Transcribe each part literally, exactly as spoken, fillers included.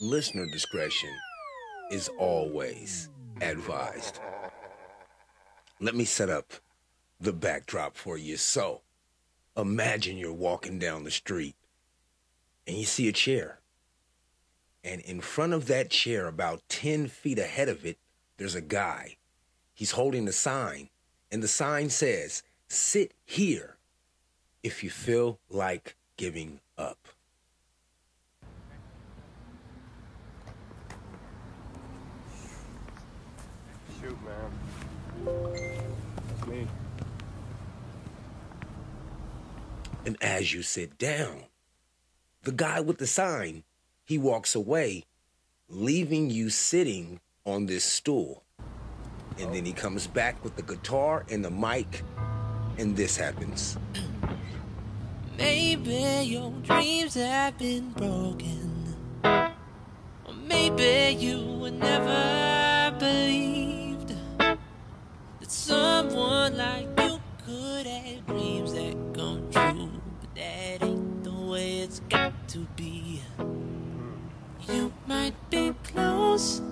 Listener discretion is always advised. Let me set up the backdrop for you. So, imagine you're walking down the street and you see a chair. And in front of that chair, about ten feet ahead of it, there's a guy. He's holding a sign, and the sign says, "Sit here if you feel like giving up." Shoot, man. That's me. And as you sit down, the guy with the sign, he walks away, leaving you sitting on this stool. And then he comes back with the guitar and the mic, and this happens. Maybe your dreams have been broken, or maybe you were never believed that someone like you could have dreams that come true. But that ain't the way it's got to be. You might be close,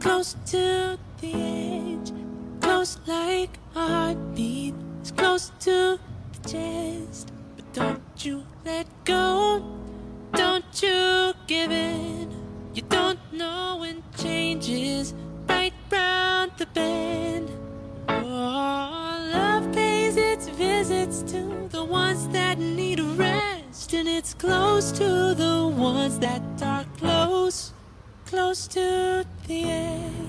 close to the edge, close like a heartbeat, it's close to the chest. But don't you let go, don't you give in. You don't know when change is right round the bend. Oh, love pays its visits to the ones that need a rest, and it's close to the ones that are close, close to the edge.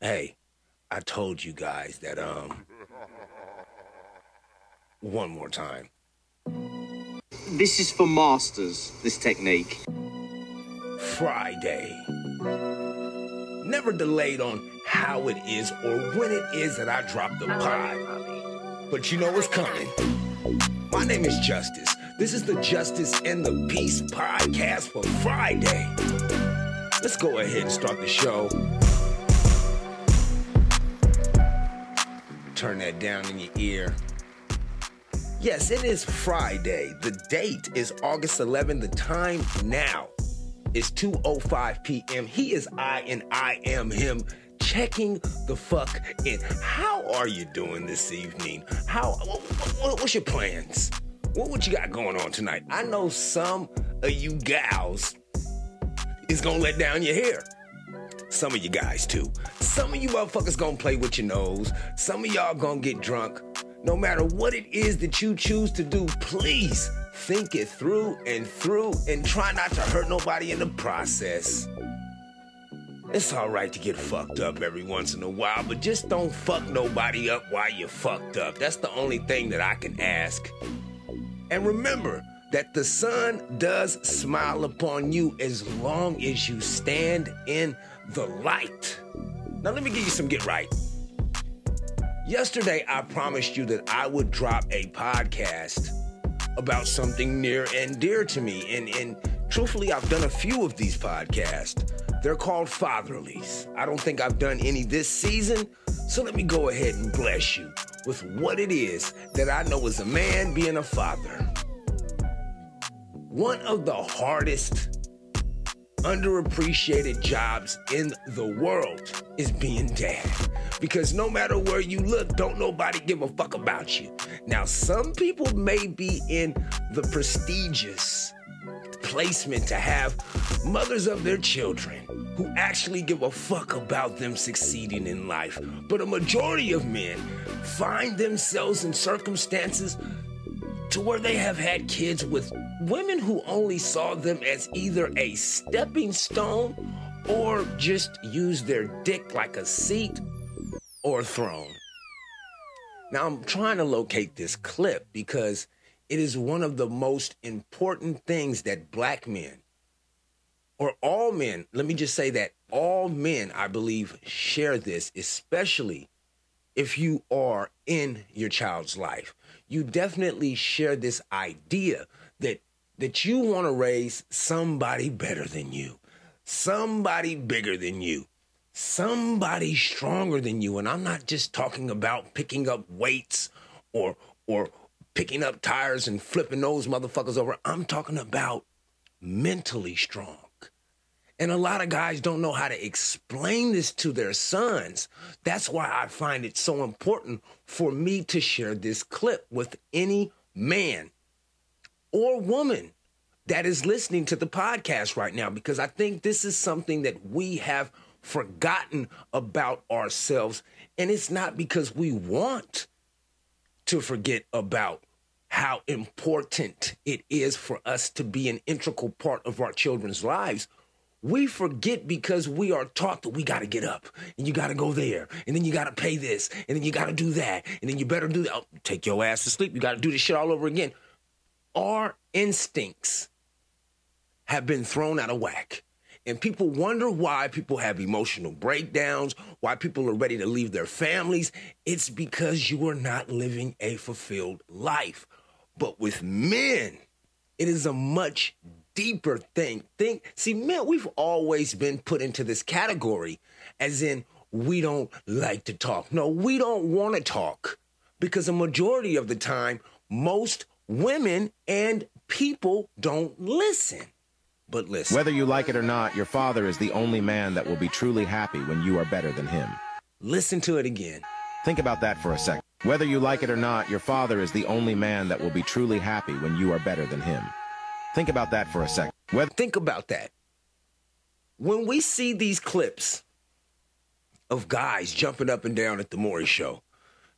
Hey, I told you guys that, um, one more time. This is for masters, this technique. Friday. Never delayed on how it is or when it is that I drop the pod. But you know what's coming. My name is Justice. This is the Justice and the Peace podcast for Friday. Let's go ahead and start the show. Turn that down in your ear. Yes, it is Friday. The date is August eleventh. The time now is two oh five p m He is I and I am him. Checking the fuck in. How are you doing this evening? How? What, what, what's your plans? What, what you got going on tonight? I know some of you gals is gonna let down your hair. Some of you guys too. Some of you motherfuckers gonna play with your nose. Some of y'all gonna get drunk. No matter what it is that you choose to do, please think it through and through and try not to hurt nobody in the process. It's all right to get fucked up every once in a while, but just don't fuck nobody up while you're fucked up. That's the only thing that I can ask. And remember that the sun does smile upon you as long as you stand in the light. Now let me give you some get right. Yesterday, I promised you that I would drop a podcast about something near and dear to me. And, and truthfully, I've done a few of these podcasts. They're called Fatherlies. I don't think I've done any this season. So let me go ahead and bless you with what it is that I know as a man being a father. One of the hardest, underappreciated jobs in the world is being dad. Because no matter where you look, don't nobody give a fuck about you. Now, some people may be in the prestigious placement to have mothers of their children who actually give a fuck about them succeeding in life. But a majority of men find themselves in circumstances to where they have had kids with women who only saw them as either a stepping stone or just used their dick like a seat or a throne. Now, I'm trying to locate this clip because it is one of the most important things that black men, or all men, let me just say that all men, I believe, share this, especially if you are in your child's life. You definitely share this idea that, that you want to raise somebody better than you, somebody bigger than you, somebody stronger than you. And I'm not just talking about picking up weights or or. picking up tires and flipping those motherfuckers over. I'm talking about mentally strong. And a lot of guys don't know how to explain this to their sons. That's why I find it so important for me to share this clip with any man or woman that is listening to the podcast right now, because I think this is something that we have forgotten about ourselves. And it's not because we want to forget about how important it is for us to be an integral part of our children's lives. We forget because we are taught that we got to get up and you got to go there and then you got to pay this and then you got to do that and then you better do that. Oh, take your ass to sleep. You got to do this shit all over again. Our instincts have been thrown out of whack. And people wonder why people have emotional breakdowns, why people are ready to leave their families. It's because you are not living a fulfilled life. But with men, it is a much deeper thing. Think, see, men, we've always been put into this category as in we don't like to talk. No, we don't want to talk because a majority of the time, most women and people don't listen. But listen. Whether you like it or not, your father is the only man that will be truly happy when you are better than him. Listen to it again. Think about that for a second. Whether you like it or not, your father is the only man that will be truly happy when you are better than him. Think about that for a second. Whether Think about that. When we see these clips of guys jumping up and down at the Maury show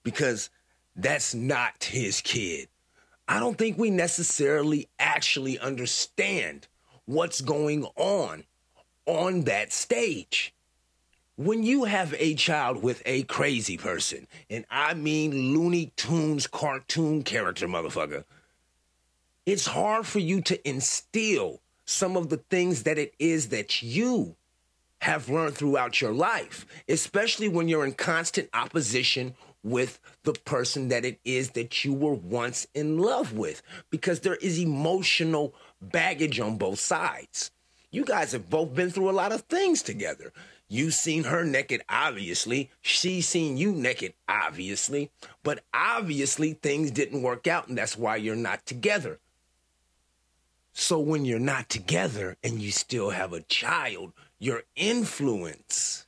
because that's not his kid, I don't think we necessarily actually understand what's going on on that stage. When you have a child with a crazy person, and I mean Looney Tunes cartoon character motherfucker, it's hard for you to instill some of the things that it is that you have learned throughout your life, especially when you're in constant opposition with the person that it is that you were once in love with, because there is emotional baggage on both sides. You guys have both been through a lot of things together. You've seen her naked, obviously. She's seen you naked, obviously. But obviously things didn't work out, and that's why you're not together. So when you're not together and you still have a child, your influence,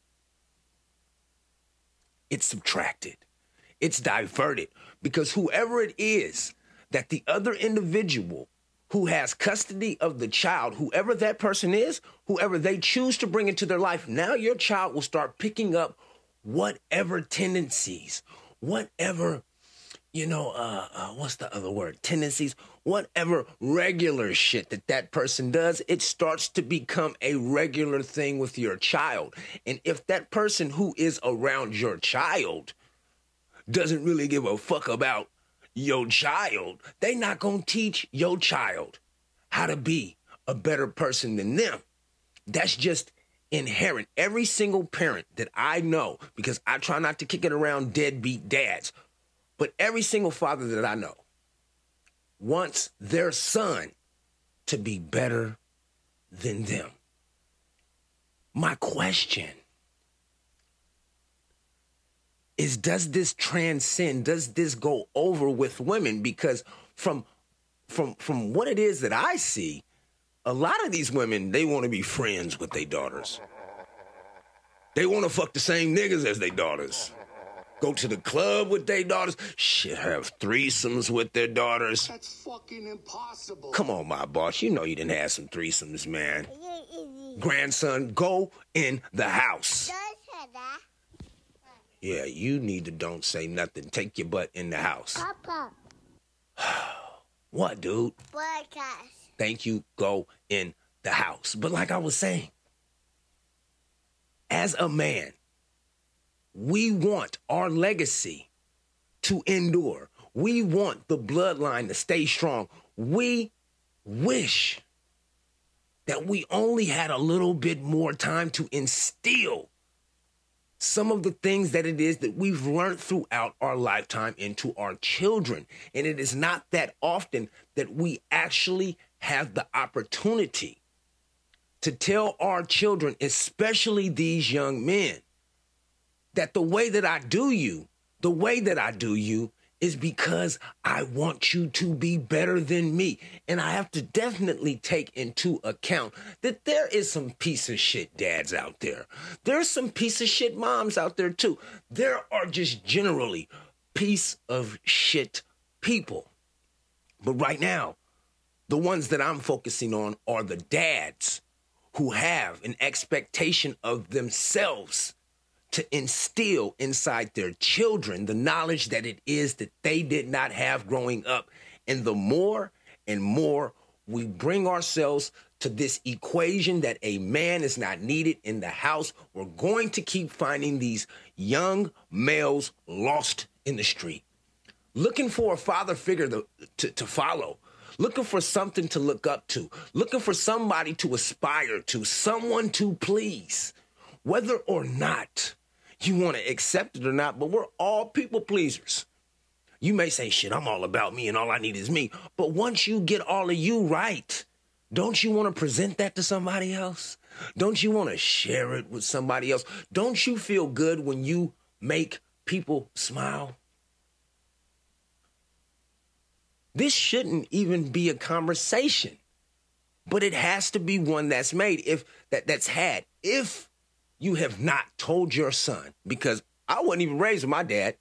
it's subtracted. It's diverted, because whoever it is that the other individual who has custody of the child, whoever that person is, whoever they choose to bring into their life, now your child will start picking up whatever tendencies, whatever, you know, uh, uh, what's the other word? Tendencies, whatever regular shit that that person does, it starts to become a regular thing with your child. And if that person who is around your child doesn't really give a fuck about your child, they not going to teach your child how to be a better person than them. That's just inherent. Every single parent that I know, because I try not to kick it around deadbeat dads, but every single father that I know wants their son to be better than them. My question is, does this transcend, does this go over with women? Because from from from what it is that I see, a lot of these women, they want to be friends with their daughters. They want to fuck the same niggas as their daughters. Go to the club with their daughters. Shit, have threesomes with their daughters. That's fucking impossible. Come on, my boss. You know you didn't have some threesomes, man. Grandson, go in the house. Yeah, you need to don't say nothing. Take your butt in the house. Papa. What, dude? Podcast. Thank you. Go in the house. But like I was saying, as a man, we want our legacy to endure. We want the bloodline to stay strong. We wish that we only had a little bit more time to instill some of the things that it is that we've learned throughout our lifetime into our children. And it is not that often that we actually have the opportunity to tell our children, especially these young men, that the way that I do you, the way that I do you is because I want you to be better than me. And I have to definitely take into account that there is some piece of shit dads out there. There's some piece of shit moms out there too. There are just generally piece of shit people. But right now, the ones that I'm focusing on are the dads who have an expectation of themselves to instill inside their children the knowledge that it is that they did not have growing up. And the more and more we bring ourselves to this equation that a man is not needed in the house, we're going to keep finding these young males lost in the street, looking for a father figure to, to, to follow, looking for something to look up to, looking for somebody to aspire to, someone to please, whether or not you want to accept it or not, but we're all people pleasers. You may say, shit, I'm all about me and all I need is me. But once you get all of you right, don't you want to present that to somebody else? Don't you want to share it with somebody else? Don't you feel good when you make people smile? This shouldn't even be a conversation, but it has to be one that's made, if that, that's had. If you have not told your son, because I wasn't even raised with my dad.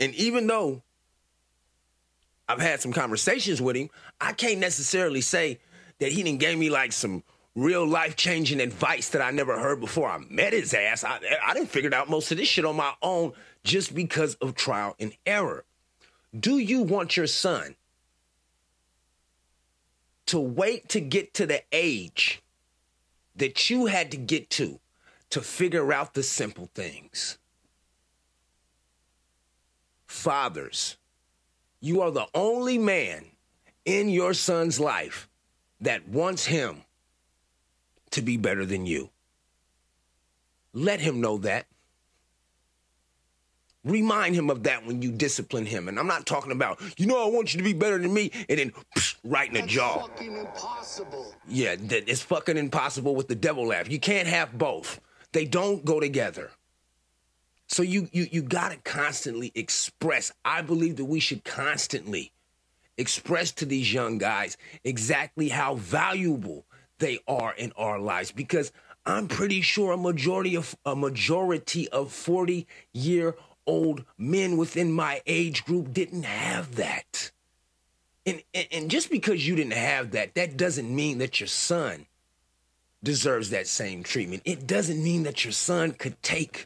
And even though I've had some conversations with him, I can't necessarily say that he didn't give me like some real life-changing advice that I never heard before I met his ass. I, I didn't figure out most of this shit on my own just because of trial and error. Do you want your son to wait to get to the age that you had to get to, to figure out the simple things? Fathers, you are the only man in your son's life that wants him to be better than you. Let him know that. Remind him of that when you discipline him. And I'm not talking about, you know, I want you to be better than me, and then psh, right in the jaw. That's fucking impossible. Yeah, it's fucking impossible with the devil laugh. You can't have both. They don't go together. So you you you got to constantly express. I believe that we should constantly express to these young guys exactly how valuable they are in our lives, because I'm pretty sure a majority of a majority of forty-year-olds old men within my age group didn't have that. And, and, and just because you didn't have that, that doesn't mean that your son deserves that same treatment. It doesn't mean that your son could take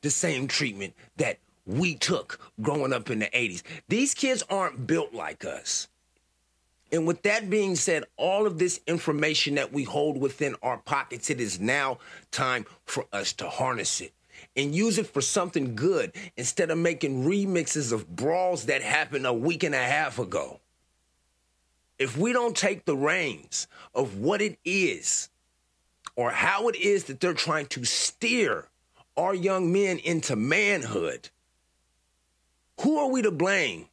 the same treatment that we took growing up in the eighties. These kids aren't built like us. And with that being said, all of this information that we hold within our pockets, it is now time for us to harness it and use it for something good instead of making remixes of brawls that happened a week and a half ago. If we don't take the reins of what it is or how it is that they're trying to steer our young men into manhood, who are we to blame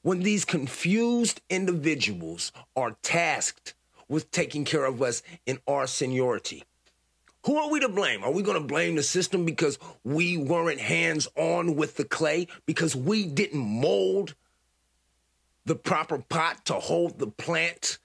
when these confused individuals are tasked with taking care of us in our seniority? Who are we to blame? Are we going to blame the system because we weren't hands-on with the clay, because we didn't mold the proper pot to hold the plant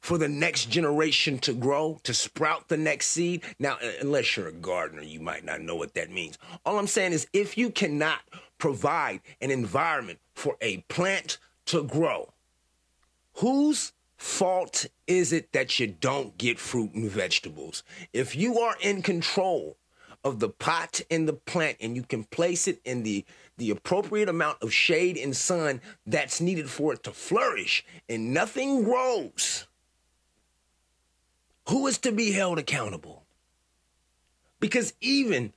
for the next generation to grow, to sprout the next seed? Now, unless you're a gardener, you might not know what that means. All I'm saying is, if you cannot provide an environment for a plant to grow, who's fault is it that you don't get fruit and vegetables? If you are in control of the pot and the plant and you can place it in the, the appropriate amount of shade and sun that's needed for it to flourish, and nothing grows, who is to be held accountable? Because even,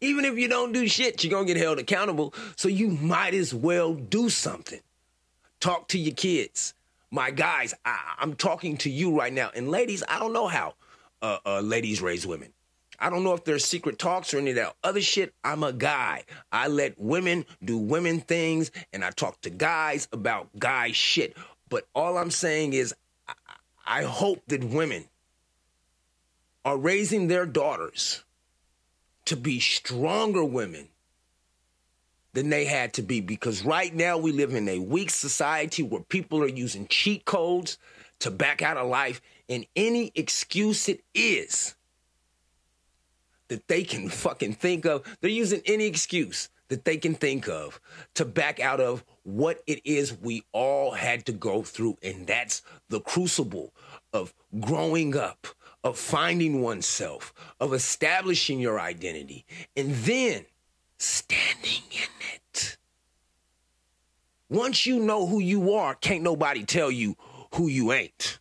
even if you don't do shit, you're going to get held accountable. So you might as well do something. Talk to your kids. My guys, I, I'm talking to you right now. And ladies, I don't know how uh, uh, ladies raise women. I don't know if there's secret talks or any of that other shit. I'm a guy. I let women do women things, and I talk to guys about guy shit. But all I'm saying is I, I hope that women are raising their daughters to be stronger women than they had to be, because right now we live in a weak society where people are using cheat codes to back out of life, and any excuse it is that they can fucking think of, they're using any excuse that they can think of to back out of what it is we all had to go through, and that's the crucible of growing up, of finding oneself, of establishing your identity, and then standing in it. Once you know who you are, can't nobody tell you who you ain't.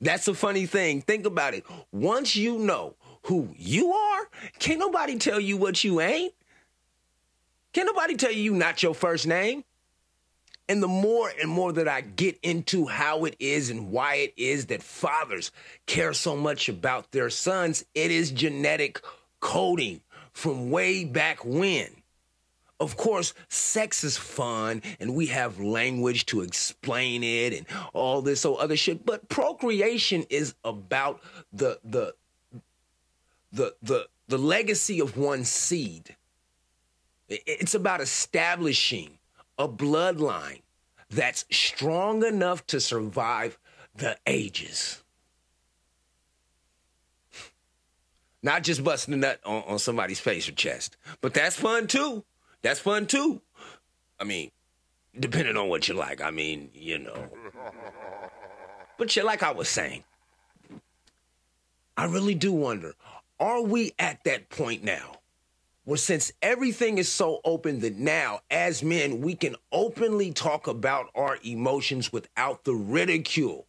That's a funny thing. Think about it. Once you know who you are, can't nobody tell you what you ain't. Can't nobody tell you you not your first name. And the more and more that I get into how it is and why it is that fathers care so much about their sons, it is genetic coding from way back when. Of course, sex is fun, and we have language to explain it and all this other shit, but procreation is about the the the the, the legacy of one's seed. It's about establishing a bloodline that's strong enough to survive the ages. Not just busting a nut on, on somebody's face or chest, but that's fun too. That's fun too. I mean, depending on what you like. I mean, you know. But shit, like I was saying, I really do wonder, are we at that point now where, since everything is so open, that now as men we can openly talk about our emotions without the ridicule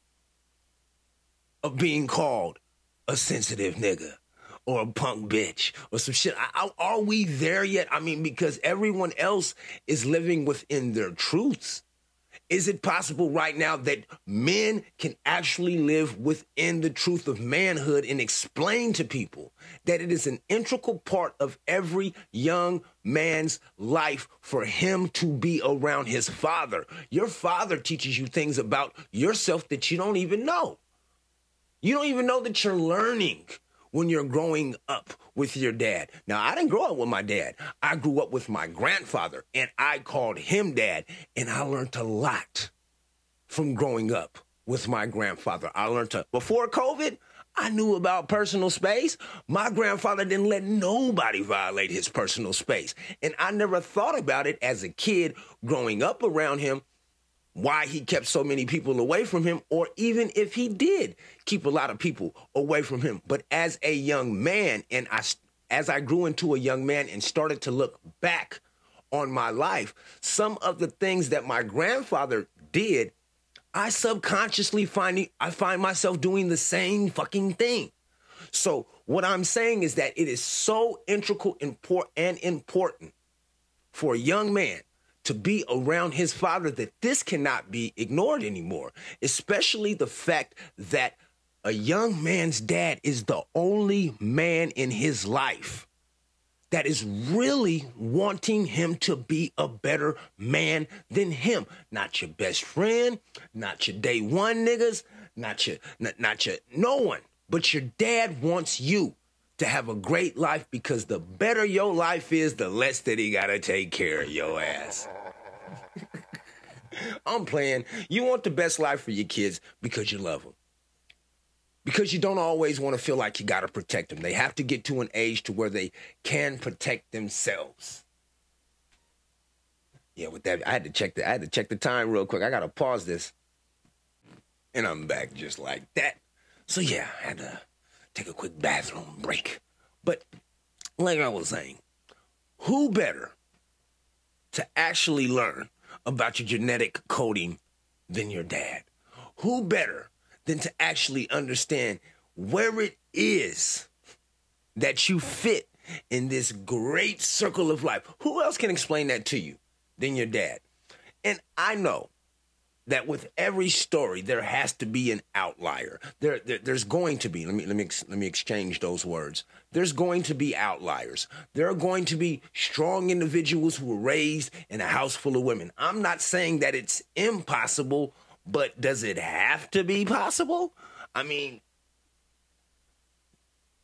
of being called a sensitive nigga or a punk bitch or some shit? I, I, are we there yet? I mean, because everyone else is living within their truths. Is it possible right now that men can actually live within the truth of manhood and explain to people that it is an integral part of every young man's life for him to be around his father? Your father teaches you things about yourself that you don't even know. You don't even know that you're learning when you're growing up with your dad. Now, I didn't grow up with my dad. I grew up with my grandfather, and I called him dad, and I learned a lot from growing up with my grandfather. I learned to, before COVID, I knew about personal space. My grandfather didn't let nobody violate his personal space, and I never thought about it as a kid growing up around him, why he kept so many people away from him, or even if he did keep a lot of people away from him. But as a young man, and I, as I grew into a young man and started to look back on my life, some of the things that my grandfather did, I subconsciously finding, I find myself doing the same fucking thing. So what I'm saying is that it is so integral and important for a young man to be around his father that this cannot be ignored anymore, especially the fact that a young man's dad is the only man in his life that is really wanting him to be a better man than him. Not your best friend, not your day one niggas, not your, not, not your, no one, but your dad wants you to have a great life, because the better your life is, the less that he gotta take care of your ass. I'm playing. You want the best life for your kids because you love them, because you don't always want to feel like you gotta protect them. They have to get to an age to where they can protect themselves. Yeah, with that, I had to check the I had to check the time real quick. I gotta pause this, and I'm back just like that. So yeah, I had to take a quick bathroom break. But like I was saying, who better to actually learn about your genetic coding than your dad? Who better than to actually understand where it is that you fit in this great circle of life? Who else can explain that to you than your dad? And I know that with every story, there has to be an outlier. There, there, there's going to be, let me, let me, let me exchange those words. There's going to be outliers. There are going to be strong individuals who were raised in a house full of women. I'm not saying that it's impossible, but does it have to be possible? I mean,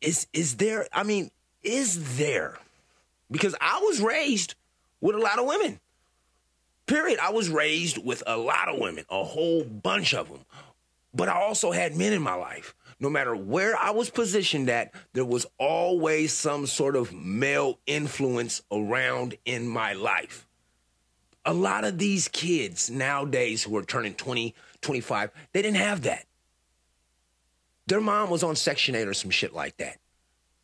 is, is there, I mean, is there? Because I was raised with a lot of women. Period. I was raised with a lot of women, a whole bunch of them. But I also had men in my life. No matter where I was positioned at, there was always some sort of male influence around in my life. A lot of these kids nowadays who are turning twenty, twenty-five, they didn't have that. Their mom was on Section eight or some shit like that.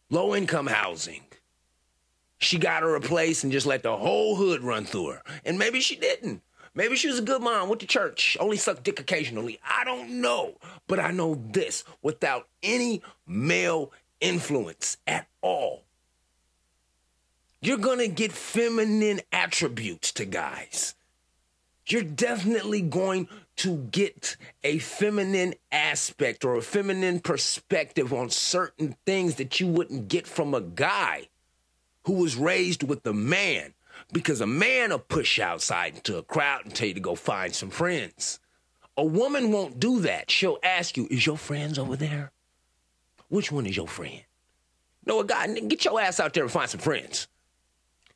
Low-income housing. She got her a place and just let the whole hood run through her. And maybe she didn't. Maybe she was a good mom, went to church, only sucked dick occasionally. I don't know. But I know this, without any male influence at all, you're going to get feminine attributes to guys. You're definitely going to get a feminine aspect or a feminine perspective on certain things that you wouldn't get from a guy who was raised with a man. Because a man will push outside into a crowd and tell you to go find some friends. A woman won't do that. She'll ask you, is your friends over there? Which one is your friend? No, a guy, get your ass out there and find some friends.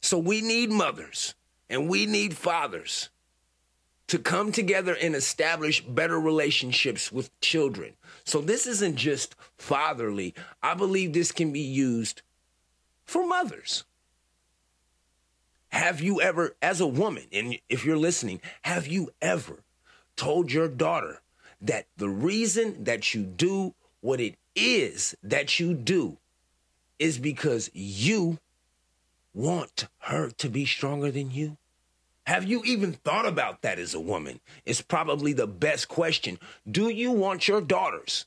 So we need mothers and we need fathers to come together and establish better relationships with children. So this isn't just fatherly. I believe this can be used for mothers. Have you ever, as a woman, and if you're listening, have you ever told your daughter that the reason that you do what it is that you do is because you want her to be stronger than you? Have you even thought about that as a woman? It's probably the best question. Do you want your daughters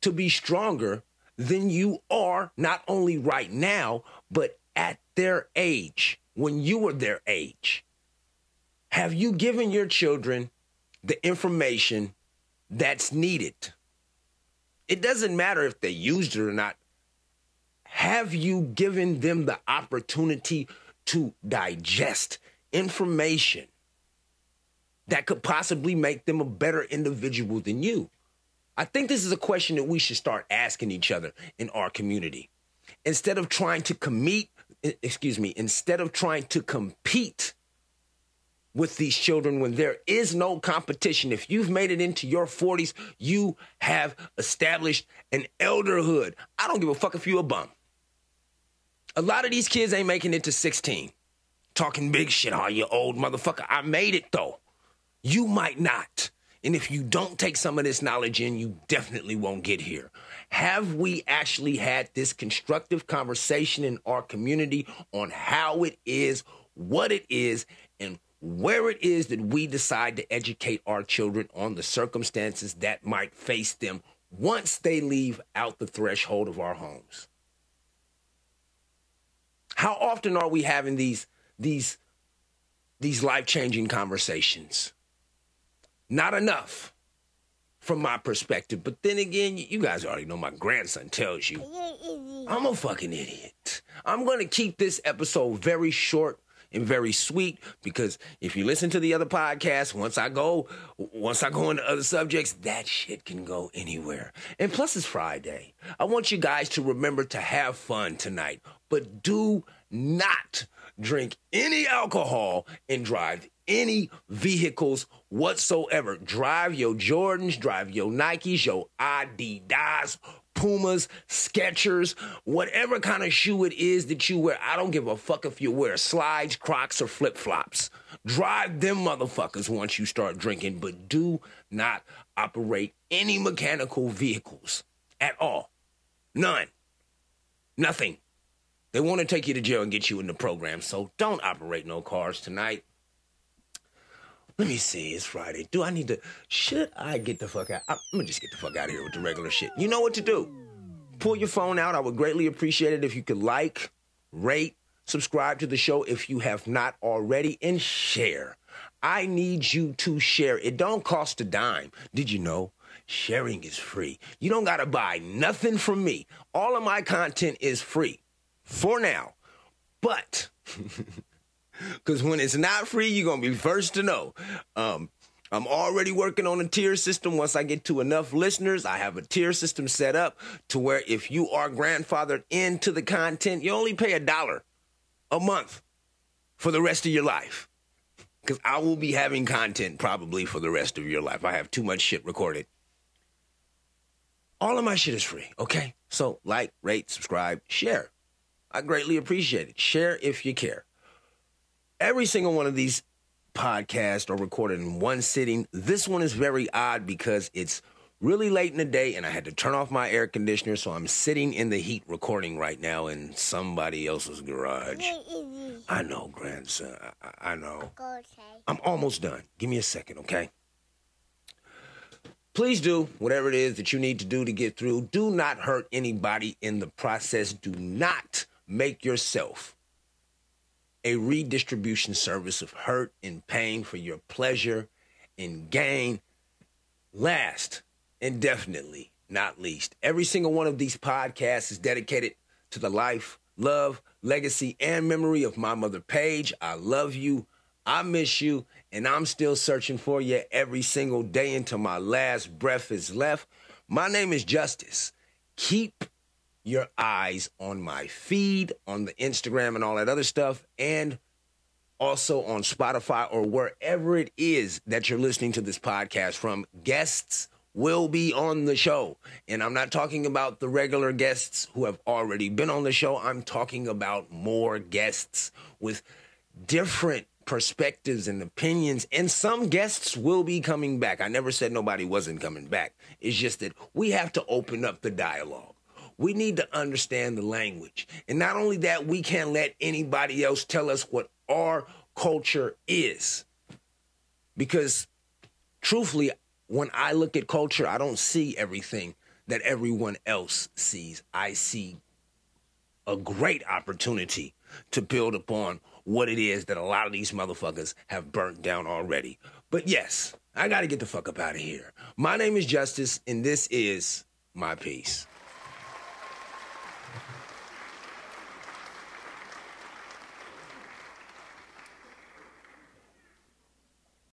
to be stronger than you are, not only right now, but at their age? When you were their age, have you given your children the information that's needed? It doesn't matter if they used it or not. Have you given them the opportunity to digest information that could possibly make them a better individual than you? I think this is a question that we should start asking each other in our community. Instead of trying to commit, excuse me, instead of trying to compete with these children when there is no competition, if you've made it into your forties, you have established an elderhood. I don't give a fuck if you a bum. A lot of these kids ain't making it to sixteen. Talking big shit, oh, you old motherfucker. I made it, though. You might not. And if you don't take some of this knowledge in, you definitely won't get here. Have we actually had this constructive conversation in our community on how it is, what it is, and where it is that we decide to educate our children on the circumstances that might face them once they leave out the threshold of our homes? How often are we having these, these, these life-changing conversations? Not enough from my perspective. But then again, you guys already know my grandson tells you, I'm a fucking idiot. I'm going to keep this episode very short and very sweet, because if you listen to the other podcasts, once I go, once I go into other subjects, that shit can go anywhere. And plus it's Friday. I want you guys to remember to have fun tonight, but do not drink any alcohol and drive any vehicles whatsoever. Drive your Jordans, drive your Nikes, your Adidas, Pumas, Skechers, whatever kind of shoe it is that you wear. I don't give a fuck if you wear slides, Crocs, or flip-flops. Drive them motherfuckers once you start drinking, but do not operate any mechanical vehicles at all. None. Nothing. They want to take you to jail and get you in the program, so don't operate no cars tonight. Let me see, it's Friday. Do I need to, should I get the fuck out? I'm gonna just get the fuck out of here with the regular shit. You know what to do. Pull your phone out. I would greatly appreciate it if you could like, rate, subscribe to the show if you have not already, and share. I need you to share. It don't cost a dime. Did you know? Sharing is free. You don't gotta buy nothing from me. All of my content is free for now, but... Because when it's not free, you're going to be first to know. Um, I'm already working on a tier system. Once I get to enough listeners, I have a tier system set up to where if you are grandfathered into the content, you only pay a dollar a month for the rest of your life. Because I will be having content probably for the rest of your life. I have too much shit recorded. All of my shit is free, okay? So like, rate, subscribe, share. I greatly appreciate it. Share if you care. Every single one of these podcasts are recorded in one sitting. This one is very odd because it's really late in the day and I had to turn off my air conditioner, so I'm sitting in the heat recording right now in somebody else's garage. I know, grandson. I, I know. I'm almost done. Give me a second, okay? Please do whatever it is that you need to do to get through. Do not hurt anybody in the process. Do not make yourself a redistribution service of hurt and pain for your pleasure and gain. Last and definitely not least, every single one of these podcasts is dedicated to the life, love, legacy, and memory of my mother, Paige. I love you. I miss you. And I'm still searching for you every single day until my last breath is left. My name is Justice. Keep your eyes on my feed, on the Instagram and all that other stuff, and also on Spotify or wherever it is that you're listening to this podcast from. Guests will be on the show. And I'm not talking about the regular guests who have already been on the show. I'm talking about more guests with different perspectives and opinions. And some guests will be coming back. I never said nobody wasn't coming back. It's just that we have to open up the dialogue. We need to understand the language. And not only that, we can't let anybody else tell us what our culture is. Because truthfully, when I look at culture, I don't see everything that everyone else sees. I see a great opportunity to build upon what it is that a lot of these motherfuckers have burnt down already. But yes, I gotta get the fuck up out of here. My name is Justice, and this is my peace.